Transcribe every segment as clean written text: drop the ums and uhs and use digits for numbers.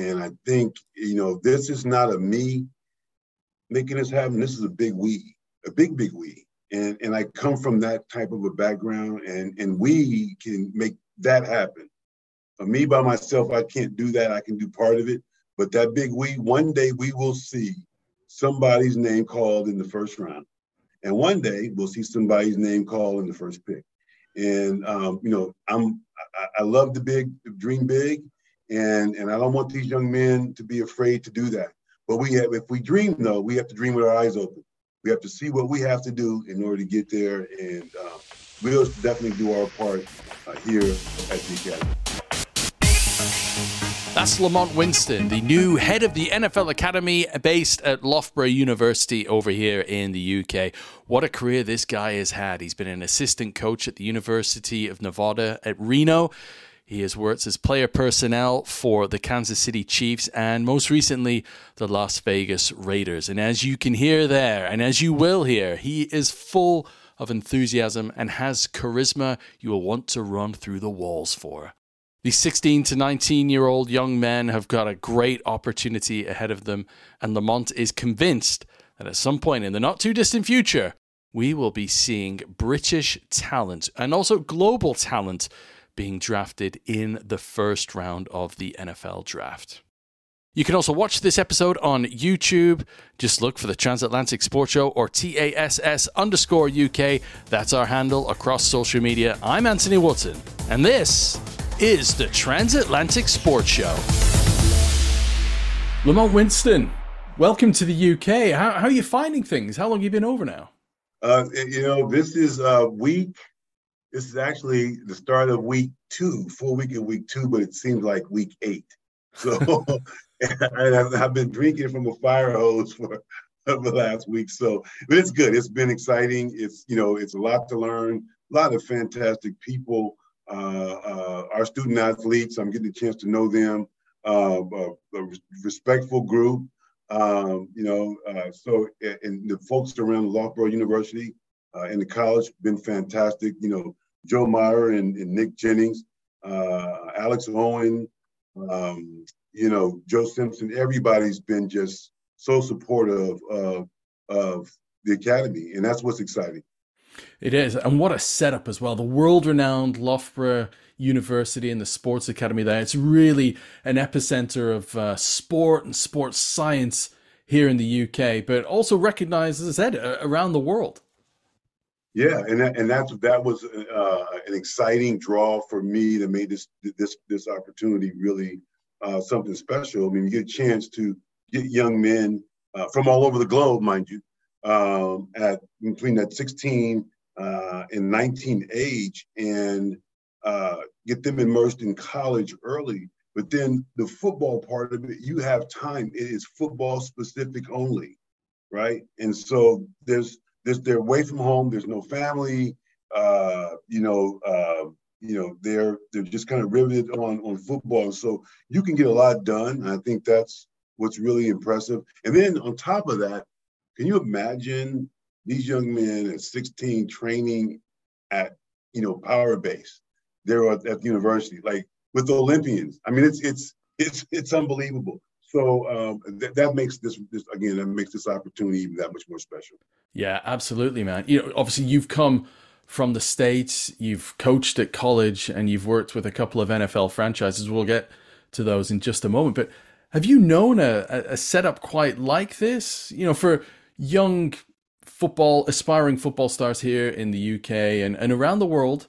And I think, you know, this is not a me making this happen. This is a big we, a big, big we. And I come from that type of a background, and we can make that happen. For me by myself, I can't do that. I can do part of it. But that big we, one day we will see somebody's name called in the first round. And one day we'll see somebody's name called in the first pick. And, you know, I love the big, dream big, and I don't want these young men to be afraid to do that. But we have, if we dream, though, we have to dream with our eyes open. We have to see what we have to do in order to get there. And we'll definitely do our part here at the Academy. That's Lamonte Winston, the new head of the NFL Academy based at Loughborough University over here in the UK. What a career this guy has had. He's been an assistant coach at the University of Nevada at Reno. He has worked as player personnel for the Kansas City Chiefs and most recently the Las Vegas Raiders. And as you can hear there, and as you will hear, he is full of enthusiasm and has charisma you will want to run through the walls for. These 16 to 19-year-old young men have got a great opportunity ahead of them, and Lamonte is convinced that at some point in the not-too-distant future, we will be seeing British talent and also global talent being drafted in the first round of the NFL draft. You can also watch this episode on YouTube. Just look for the Transatlantic Sports Show or TASS_UK. That's our handle across social media. I'm Anthony Wootton, and this is the Transatlantic Sports Show. Lamonte Winston, welcome to the UK. How are you finding things? How long have you been over now? You know, this is week. This is actually the start of week two, full week of week two, but it seems like week 8. So I've been drinking from a fire hose for the last week. So but it's good. It's been exciting. It's, you know, it's a lot to learn. A lot of fantastic people. Our student athletes, I'm getting a chance to know them, a respectful group, you know, so, and the folks around Loughborough University and the college have been fantastic. You know, Joe Meyer and Nick Jennings, Alex Owen, you know, Joe Simpson, everybody's been just so supportive of the Academy, and that's what's exciting. It is. And what a setup as well. The world-renowned Loughborough University and the Sports Academy there. It's really an epicenter of sport and sports science here in the UK, but also recognized, as I said, around the world. Yeah, and that was an exciting draw for me that made this opportunity really something special. I mean, you get a chance to get young men from all over the globe, mind you, at between that 16 and 19 age, and get them immersed in college early. But then the football part of it, you have time. It is football specific only, right? And so they're away from home. There's no family. You know, they're just kind of riveted on football. So you can get a lot done. And I think that's what's really impressive. And then on top of that, can you imagine these young men at 16 training at, you know, Power Base? They're at the university, like with the Olympians. I mean, it's unbelievable. So that makes this opportunity even that much more special. Yeah, absolutely, man. You know, obviously you've come from the States, you've coached at college, and you've worked with a couple of NFL franchises. We'll get to those in just a moment, but have you known a setup quite like this? You know, for young aspiring football stars here in the UK and around the world,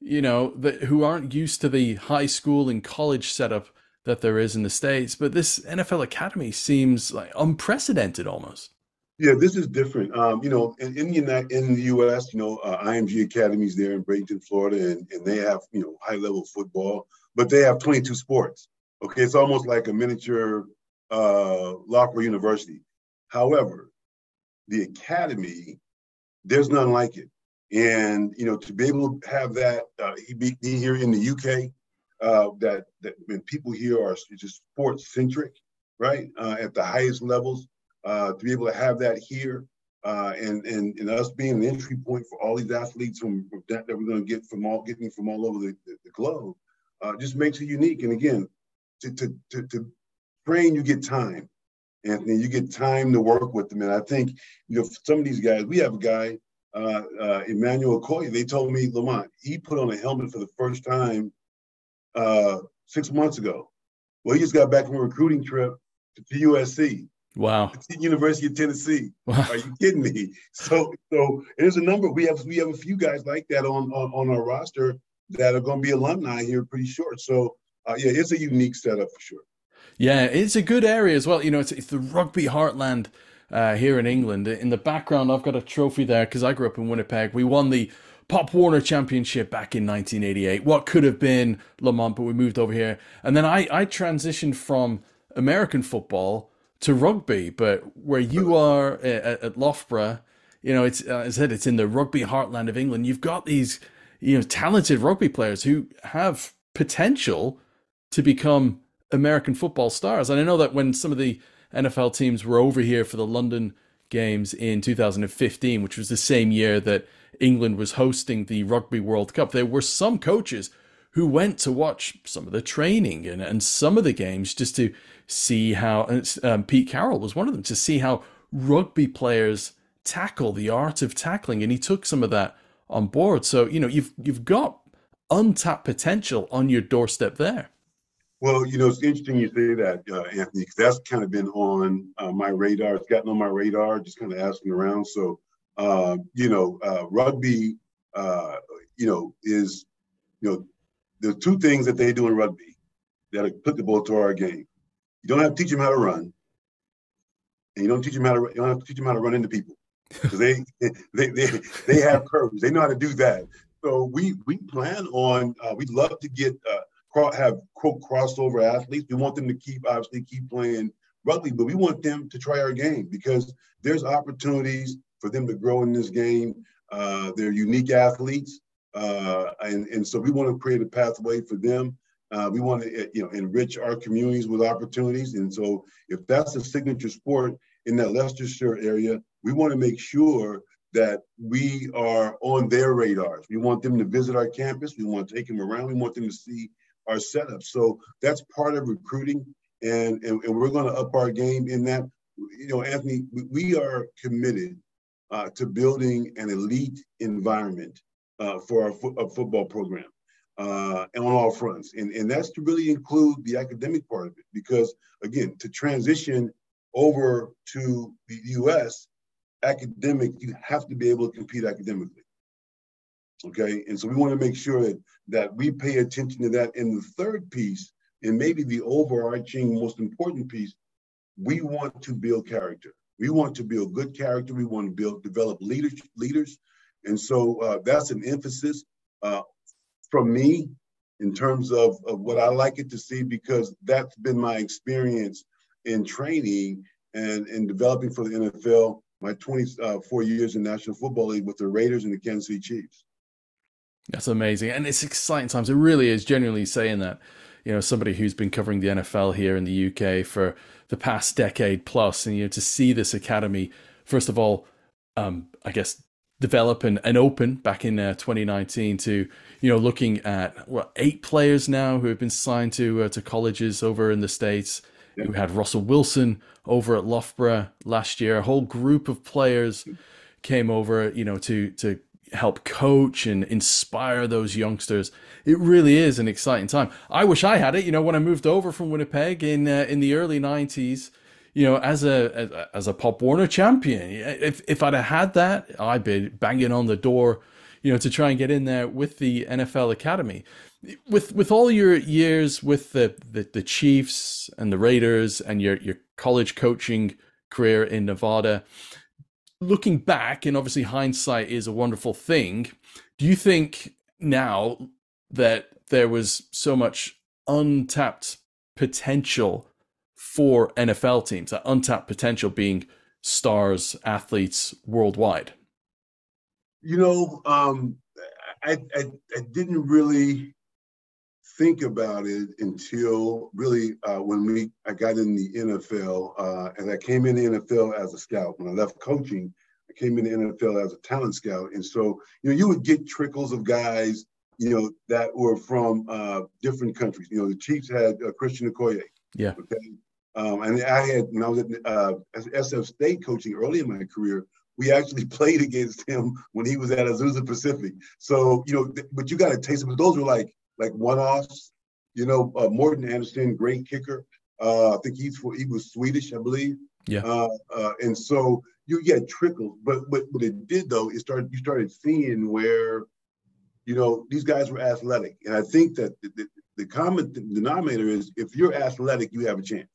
you know, who aren't used to the high school and college setup that there is in the States. But this NFL Academy seems like unprecedented almost. Yeah, this is different. You know, in the US, you know, IMG Academy's there in Bradenton, Florida, and they have, you know, high-level football, but they have 22 sports. Okay, it's almost like a miniature Loughborough University. However, the Academy, there's none like it. And, you know, to be able to have that, be here in the UK, that when people here are just sports-centric, right, at the highest levels, to be able to have that here, and us being an entry point for all these athletes that we're going to get from all over the globe, just makes it unique. And again, To praying you get time, Anthony. You get time to work with them. And I think, you know, some of these guys, we have a guy, Emmanuel Coy, they told me, Lamont, he put on a helmet for the first time 6 months ago. Well, he just got back from a recruiting trip to USC. Wow. University of Tennessee. Wow. Are you kidding me? So there's a number. We have a few guys like that on our roster that are going to be alumni here pretty short. So, yeah, it's a unique setup for sure. Yeah, it's a good area as well. You know, it's the rugby heartland here in England. In the background, I've got a trophy there because I grew up in Winnipeg. We won the Pop Warner Championship back in 1988. What could have been Lamont, but we moved over here. And then I transitioned from American football to rugby, but where you are at Loughborough, you know, it's as I said, it's in the rugby heartland of England. You've got these, you know, talented rugby players who have potential to become American football stars. And I know that when some of the NFL teams were over here for the London games in 2015, which was the same year that England was hosting the Rugby World Cup, there were some coaches who went to watch some of the training and some of the games just to see how, and Pete Carroll was one of them, to see how rugby players tackle, the art of tackling, and he took some of that on board. So, you know, you've got untapped potential on your doorstep there. Well, you know, it's interesting you say that, Anthony, because that's kind of been on my radar. It's gotten on my radar, just kind of asking around. So, you know, rugby, you know, is, you know, there's two things that they do in rugby that are applicable to our game. You don't have to teach them how to run, and you don't have to teach them how to run into people, because they have curves. They know how to do that. So we plan on we'd love to get have quote crossover athletes. We want them to keep playing rugby, but we want them to try our game because there's opportunities for them to grow in this game. They're unique athletes. And so we want to create a pathway for them. We want to, you know, enrich our communities with opportunities. And so if that's a signature sport in that Leicestershire area, we want to make sure that we are on their radars. We want them to visit our campus. We want to take them around. We want them to see our setup. So that's part of recruiting. And we're going to up our game in that. You know, Anthony, we are committed to building an elite environment for our football program and on all fronts. And that's to really include the academic part of it, because again, to transition over to the US academic, you have to be able to compete academically. Okay. And so we want to make sure that we pay attention to that. And the third piece, and maybe the overarching most important piece, we want to build character. We want to build good character. We want to develop leaders. And so that's an emphasis from me in terms of what I like it to see, because that's been my experience in training and in developing for the NFL, my 24 years in National Football League with the Raiders and the Kansas City Chiefs. That's amazing. And it's exciting times. It really is, genuinely saying that, you know, somebody who's been covering the NFL here in the UK for the past decade plus, and, you know, to see this academy, first of all, I guess, develop and open back in 2019 to, you know, looking at what 8 players now who have been signed to colleges over in the States. Yeah. We had Russell Wilson over at Loughborough last year. A whole group of players came over, you know, to help coach and inspire those youngsters. It really is an exciting time. I wish I had it. You know, when I moved over from Winnipeg in the early 90s, you know, as a Pop Warner champion, if I'd have had that, I'd be banging on the door, you know, to try and get in there with the NFL Academy. With all your years with the Chiefs and the Raiders and your college coaching career in Nevada, looking back, and obviously hindsight is a wonderful thing, do you think now that there was so much untapped potential for NFL teams, that untapped potential being stars, athletes worldwide? You know, I didn't really think about it until really when I got in the NFL, and I came in the NFL as a scout. When I left coaching, I came in the NFL as a talent scout. And so, you know, you would get trickles of guys, you know, that were from different countries. You know, the Chiefs had Christian Okoye. Yeah. Okay. And I had, when I was at SF State coaching early in my career, we actually played against him when he was at Azusa Pacific. So, you know, but you got to taste them. Those were like one-offs. You know, Morten Anderson, great kicker. I think he was Swedish, I believe. Yeah. And so you get trickled. But what it did, though, is you started seeing where, you know, these guys were athletic. And I think that the common denominator is if you're athletic, you have a chance.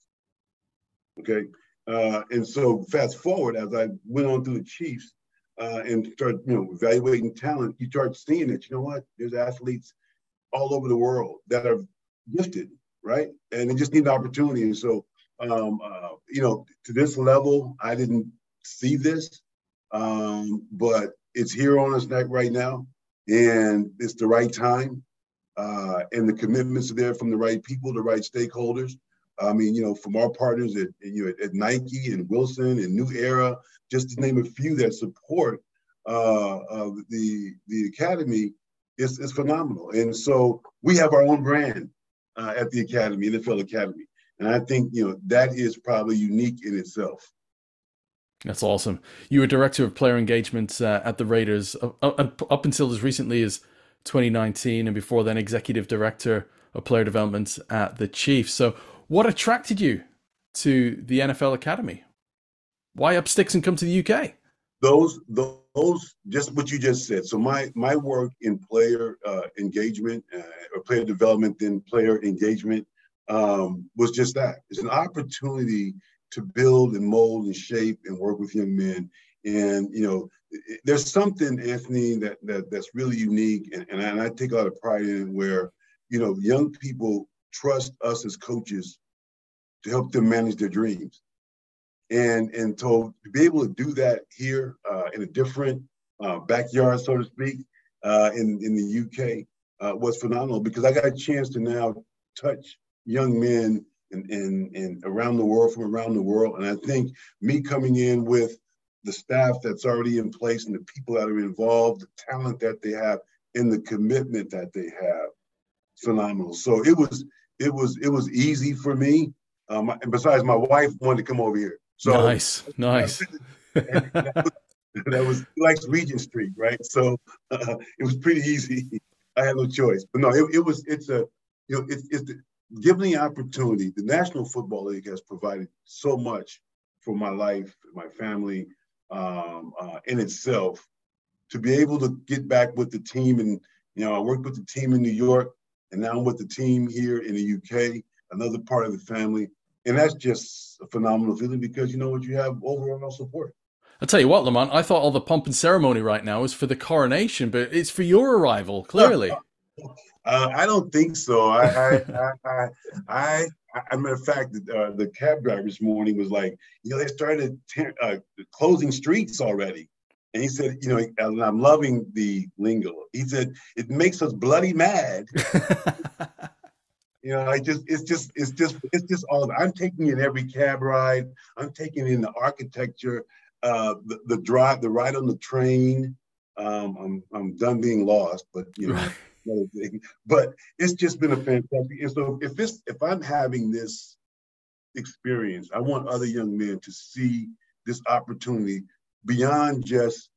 Okay. And so fast forward, as I went on through the Chiefs and started, you know, evaluating talent, you start seeing that, you know what, there's athletes all over the world that are gifted, right? And they just need an opportunity. And so, you know, to this level, I didn't see this, but it's here on us right now. And it's the right time. And the commitments are there from the right people, the right stakeholders. I mean, you know, from our partners at Nike and Wilson and New Era, just to name a few that support the academy, is phenomenal. And so we have our own brand at the academy, NFL Academy. And I think, you know, that is probably unique in itself. That's awesome. You were director of player engagement at the Raiders up until as recently as 2019, and before then executive director of player development at the Chiefs. So what attracted you to the NFL Academy? Why up sticks and come to the UK? Those just what you just said. So my work in player engagement or player development, then player engagement was just that. It's an opportunity to build and mold and shape and work with young men. And, you know, there's something, Anthony, that's really unique. And I take a lot of pride in where, you know, young people trust us as coaches to help them manage their dreams. And so to be able to do that here in a different backyard, so to speak, in the UK was phenomenal, because I got a chance to now touch young men and from around the world. And I think me coming in with the staff that's already in place and the people that are involved, the talent that they have and the commitment that they have, phenomenal. So it was easy for me. And besides, my wife wanted to come over here. So nice. That was like Regent Street, right? So it was pretty easy. I had no choice. But no, given the opportunity, the National Football League has provided so much for my life, my family, in itself. To be able to get back with the team, and you know, I worked with the team in New York, and now I'm with the team here in the UK, another part of the family, and that's just a phenomenal feeling, because you know what, you have overall support. I'll tell you what, Lamont, I thought all the pomp and ceremony right now is for the coronation, but it's for your arrival, clearly. I don't think so. As a matter of fact, the cab driver this morning was like, you know, they started closing streets already. And he said, you know, and I'm loving the lingo. He said, it makes us bloody mad. You know, it's just all of it. I'm taking in every cab ride. I'm taking in the architecture, the drive, the ride on the train. I'm done being lost, but you know, another thing. But it's just been a fantastic. And so if I'm having this experience, I want other young men to see this opportunity beyond just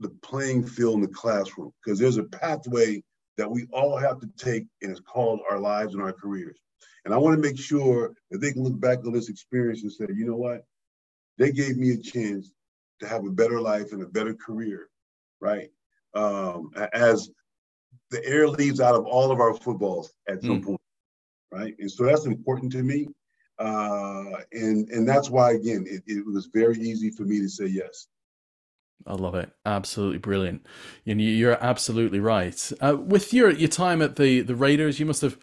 the playing field in the classroom, because there's a pathway that we all have to take, and it's called our lives and our careers. And I want to make sure that they can look back on this experience and say, you know what? They gave me a chance to have a better life and a better career, right? As the air leaves out of all of our footballs at some point, right? And so that's important to me. And that's why, again, it was very easy for me to say yes. I love it. Absolutely brilliant. And you're absolutely right. With your time at the Raiders, you must have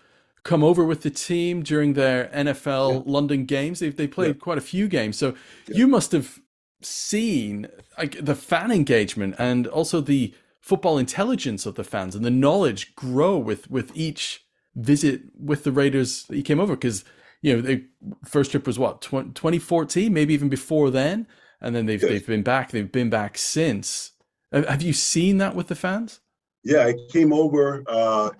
come over with the team during their NFL London games. They played quite a few games. So you must have seen the fan engagement and also the football intelligence of the fans and the knowledge grow with each visit with the Raiders that you came over. Because, you know, the first trip was 2014, maybe even before then. And then they've been back. They've been back since. Have you seen that with the fans? Yeah, I came over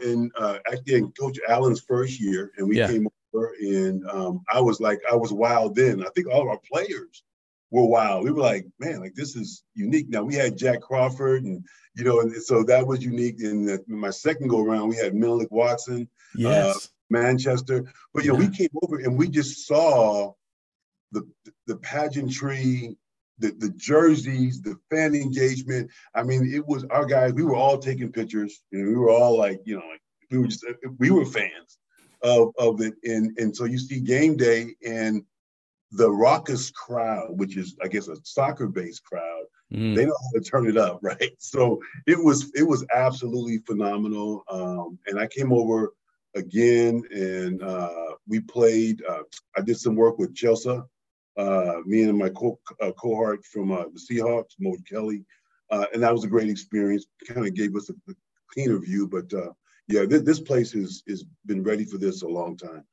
in Coach Allen's first year, and we came And I was wild then. I think all of our players were wild. We were like, man, like this is unique. Now we had Jack Crawford, and you know, and so that was unique. And my second go around, we had Menelik Watson, Manchester. But you know, we came over and we just saw the pageantry, the jerseys, the fan engagement. I mean, it was our guys. We were all taking pictures, and we were all like, you know, like we were fans of it. And so you see game day and the raucous crowd, which is, I guess, a soccer-based crowd, they know how to turn it up, right? So it was absolutely phenomenal. And I came over again, and we played. I did some work with Chelsea, me and my cohort from the Seahawks, Mode Kelly, and that was a great experience. Kind of gave us a cleaner view, but this place has been ready for this a long time.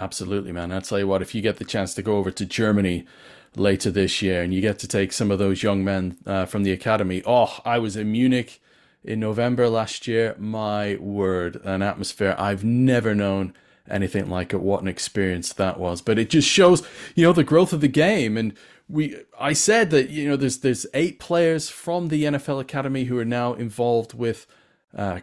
Absolutely, man. I'll tell you what, if you get the chance to go over to Germany later this year and you get to take some of those young men from the academy. Oh, I was in Munich in November last year. My word, an atmosphere I've never known anything like it. What an experience that was. But it just shows, you know, the growth of the game. And I said that, you know, there's 8 players from the NFL Academy who are now involved with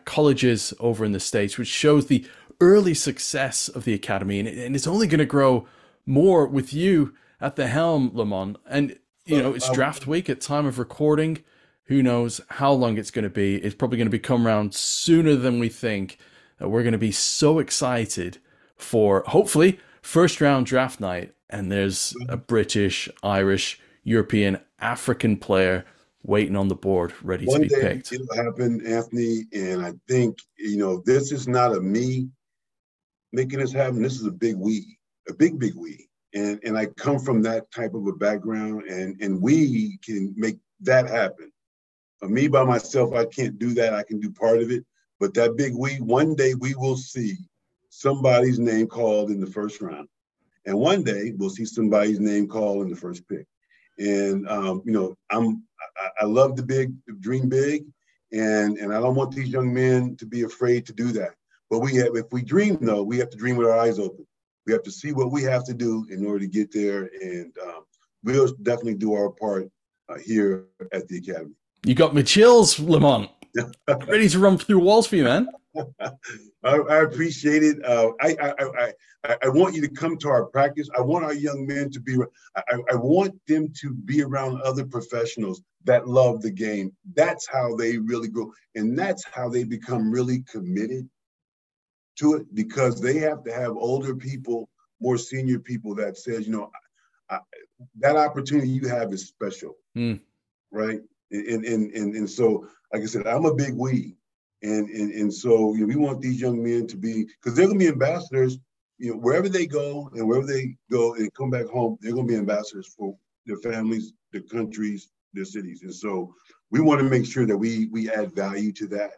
colleges over in the States, which shows the early success of the academy, and it's only going to grow more with you at the helm, Lamont. And you know, it's draft week at time of recording. Who knows how long it's going to be? It's probably going to come around sooner than we think. We're going to be so excited for hopefully first round draft night, and there's a British, Irish, European, African player waiting on the board, ready to be picked. One day it'll happen, Anthony, and I think, you know, this is not a me making this happen. This is a big we, a big, big we. And I come from that type of a background, and we can make that happen. For me by myself, I can't do that. I can do part of it. But that big we, one day we will see somebody's name called in the first round. And one day we'll see somebody's name called in the first pick. And, you know, I love the big, dream big, and I don't want these young men to be afraid to do that. But if we dream, though, we have to dream with our eyes open. We have to see what we have to do in order to get there, and we'll definitely do our part here at the academy. You got me chills, Lamont. I'm ready to run through walls for you, man. I appreciate it. I want you to come to our practice. I want our young men to be. I want them to be around other professionals that love the game. That's how they really grow, and that's how they become really committed to it, because they have to have older people, more senior people that says, you know, that opportunity you have is special, right? And so, like I said, I'm a big we. And so, you know, we want these young men to be, because they're going to be ambassadors, you know, wherever they go and come back home, they're going to be ambassadors for their families, their countries, their cities. And so we want to make sure that we add value to that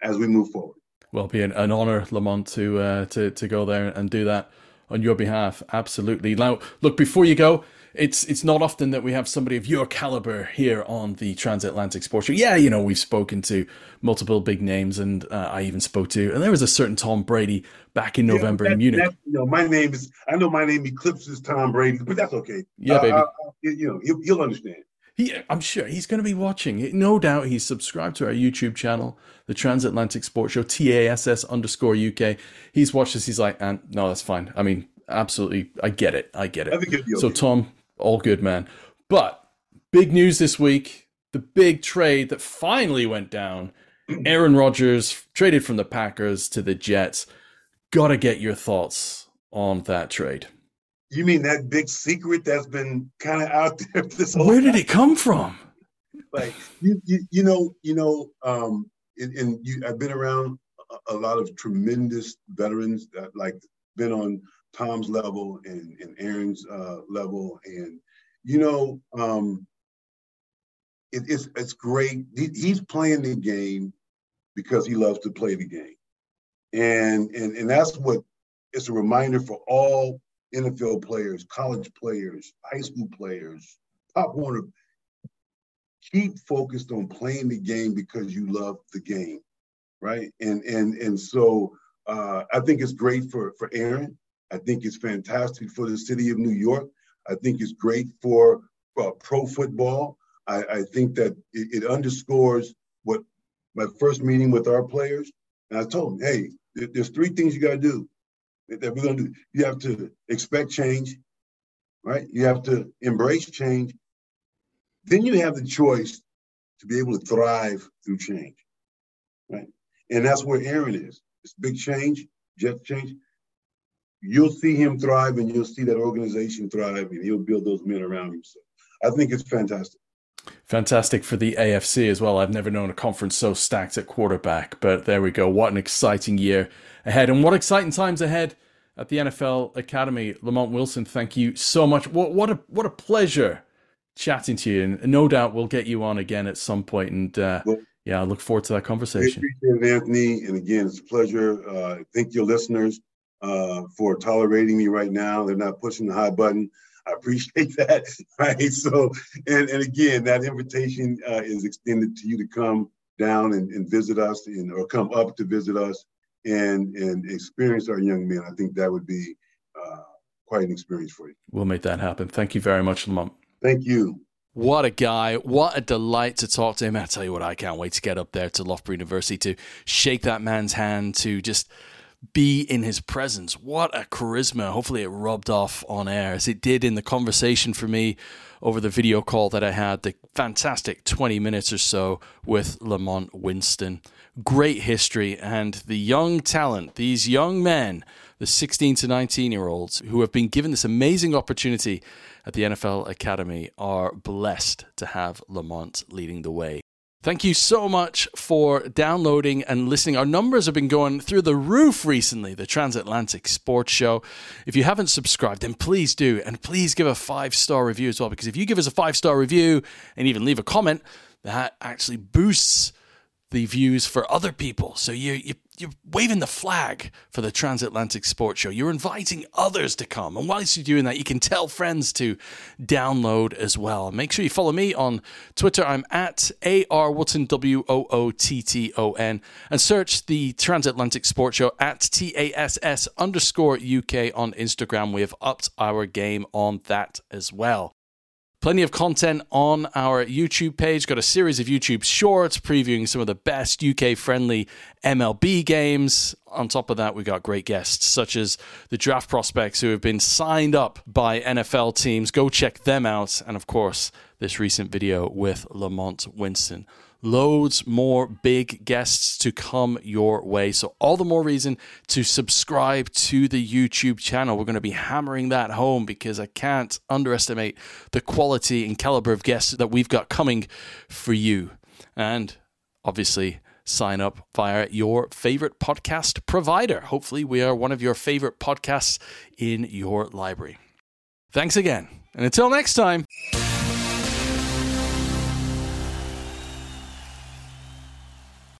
as we move forward. Well, it'd be an honor, Lamont, to go there and do that on your behalf. Absolutely. Now, look, before you go, it's not often that we have somebody of your caliber here on the Transatlantic Sports Show. Yeah, you know, we've spoken to multiple big names, and I even spoke to, and there was a certain Tom Brady back in November in Munich. I know my name eclipses Tom Brady, but that's okay. Yeah, baby. You know, you'll understand. I'm sure he's going to be watching. No doubt he's subscribed to our YouTube channel, the Transatlantic Sports Show, TASS_UK. He's watched this. He's like, no, that's fine. I mean, absolutely. I get it. So okay. Tom, all good, man. But big news this week, the big trade that finally went down. Aaron Rodgers traded from the Packers to the Jets. Got to get your thoughts on that trade. You mean that big secret that's been kind of out there this whole time? Where did it come from? Like, you know, I've been around a lot of tremendous veterans that, like, been on Tom's level and Aaron's level, and you know, it's great. He's playing the game because he loves to play the game, and that's what. It's a reminder for all NFL players, college players, high school players, Pop Warner. Keep focused on playing the game because you love the game, right? And so I think it's great for Aaron. I think it's fantastic for the city of New York. I think it's great for pro football. I think that it underscores what my first meeting with our players. And I told them, hey, there's three things you got to do that we're going to do. You have to expect change, right? You have to embrace change. Then you have the choice to be able to thrive through change, right? And that's where Aaron is. It's big change, Jets change. You'll see him thrive, and you'll see that organization thrive, and he'll build those men around him. So I think it's fantastic. Fantastic for the AFC as well. I've never known a conference so stacked at quarterback, but there we go. What an exciting year ahead, and what exciting times ahead at the NFL Academy. Lamonte Wilson, thank you so much. What a pleasure chatting to you, and no doubt we'll get you on again at some point. And I look forward to that conversation. I appreciate it, Anthony. And again, it's a pleasure. Thank your listeners for tolerating me right now. They're not pushing the high button. I appreciate that, right? So, and again, that invitation is extended to you to come down and visit us, or come up to visit us and experience our young men. I think that would be quite an experience for you. We'll make that happen. Thank you very much, Lamonte. Thank you. What a guy. What a delight to talk to him. I tell you what, I can't wait to get up there to Loughborough University, to shake that man's hand, to just be in his presence. What a charisma. Hopefully it rubbed off on air, as it did in the conversation for me over the video call that I had, the fantastic 20 minutes or so with Lamonte Winston. Great history, and the young talent, these young men, the 16 to 19-year-olds who have been given this amazing opportunity at the NFL Academy, are blessed to have Lamonte leading the way. Thank you so much for downloading and listening. Our numbers have been going through the roof recently, the Transatlantic Sports Show. If you haven't subscribed, then please do. And please give a 5-star review as well, because if you give us a 5-star review and even leave a comment, that actually boosts the views for other people. So you're waving the flag for the Transatlantic Sports Show. You're inviting others to come. And whilst you're doing that, you can tell friends to download as well. Make sure you follow me on Twitter. I'm at ARWootton, WOOTTON, and search the Transatlantic Sports Show at TASS_UK on Instagram. We have upped our game on that as well. Plenty of content on our YouTube page. Got a series of YouTube shorts previewing some of the best UK-friendly MLB games. On top of that, we got great guests such as the draft prospects who have been signed up by NFL teams. Go check them out. And of course, this recent video with Lamonte Winston. Loads more big guests to come your way. So all the more reason to subscribe to the YouTube channel. We're going to be hammering that home, because I can't underestimate the quality and caliber of guests that we've got coming for you. And obviously, sign up via your favorite podcast provider. Hopefully, we are one of your favorite podcasts in your library. Thanks again. And until next time,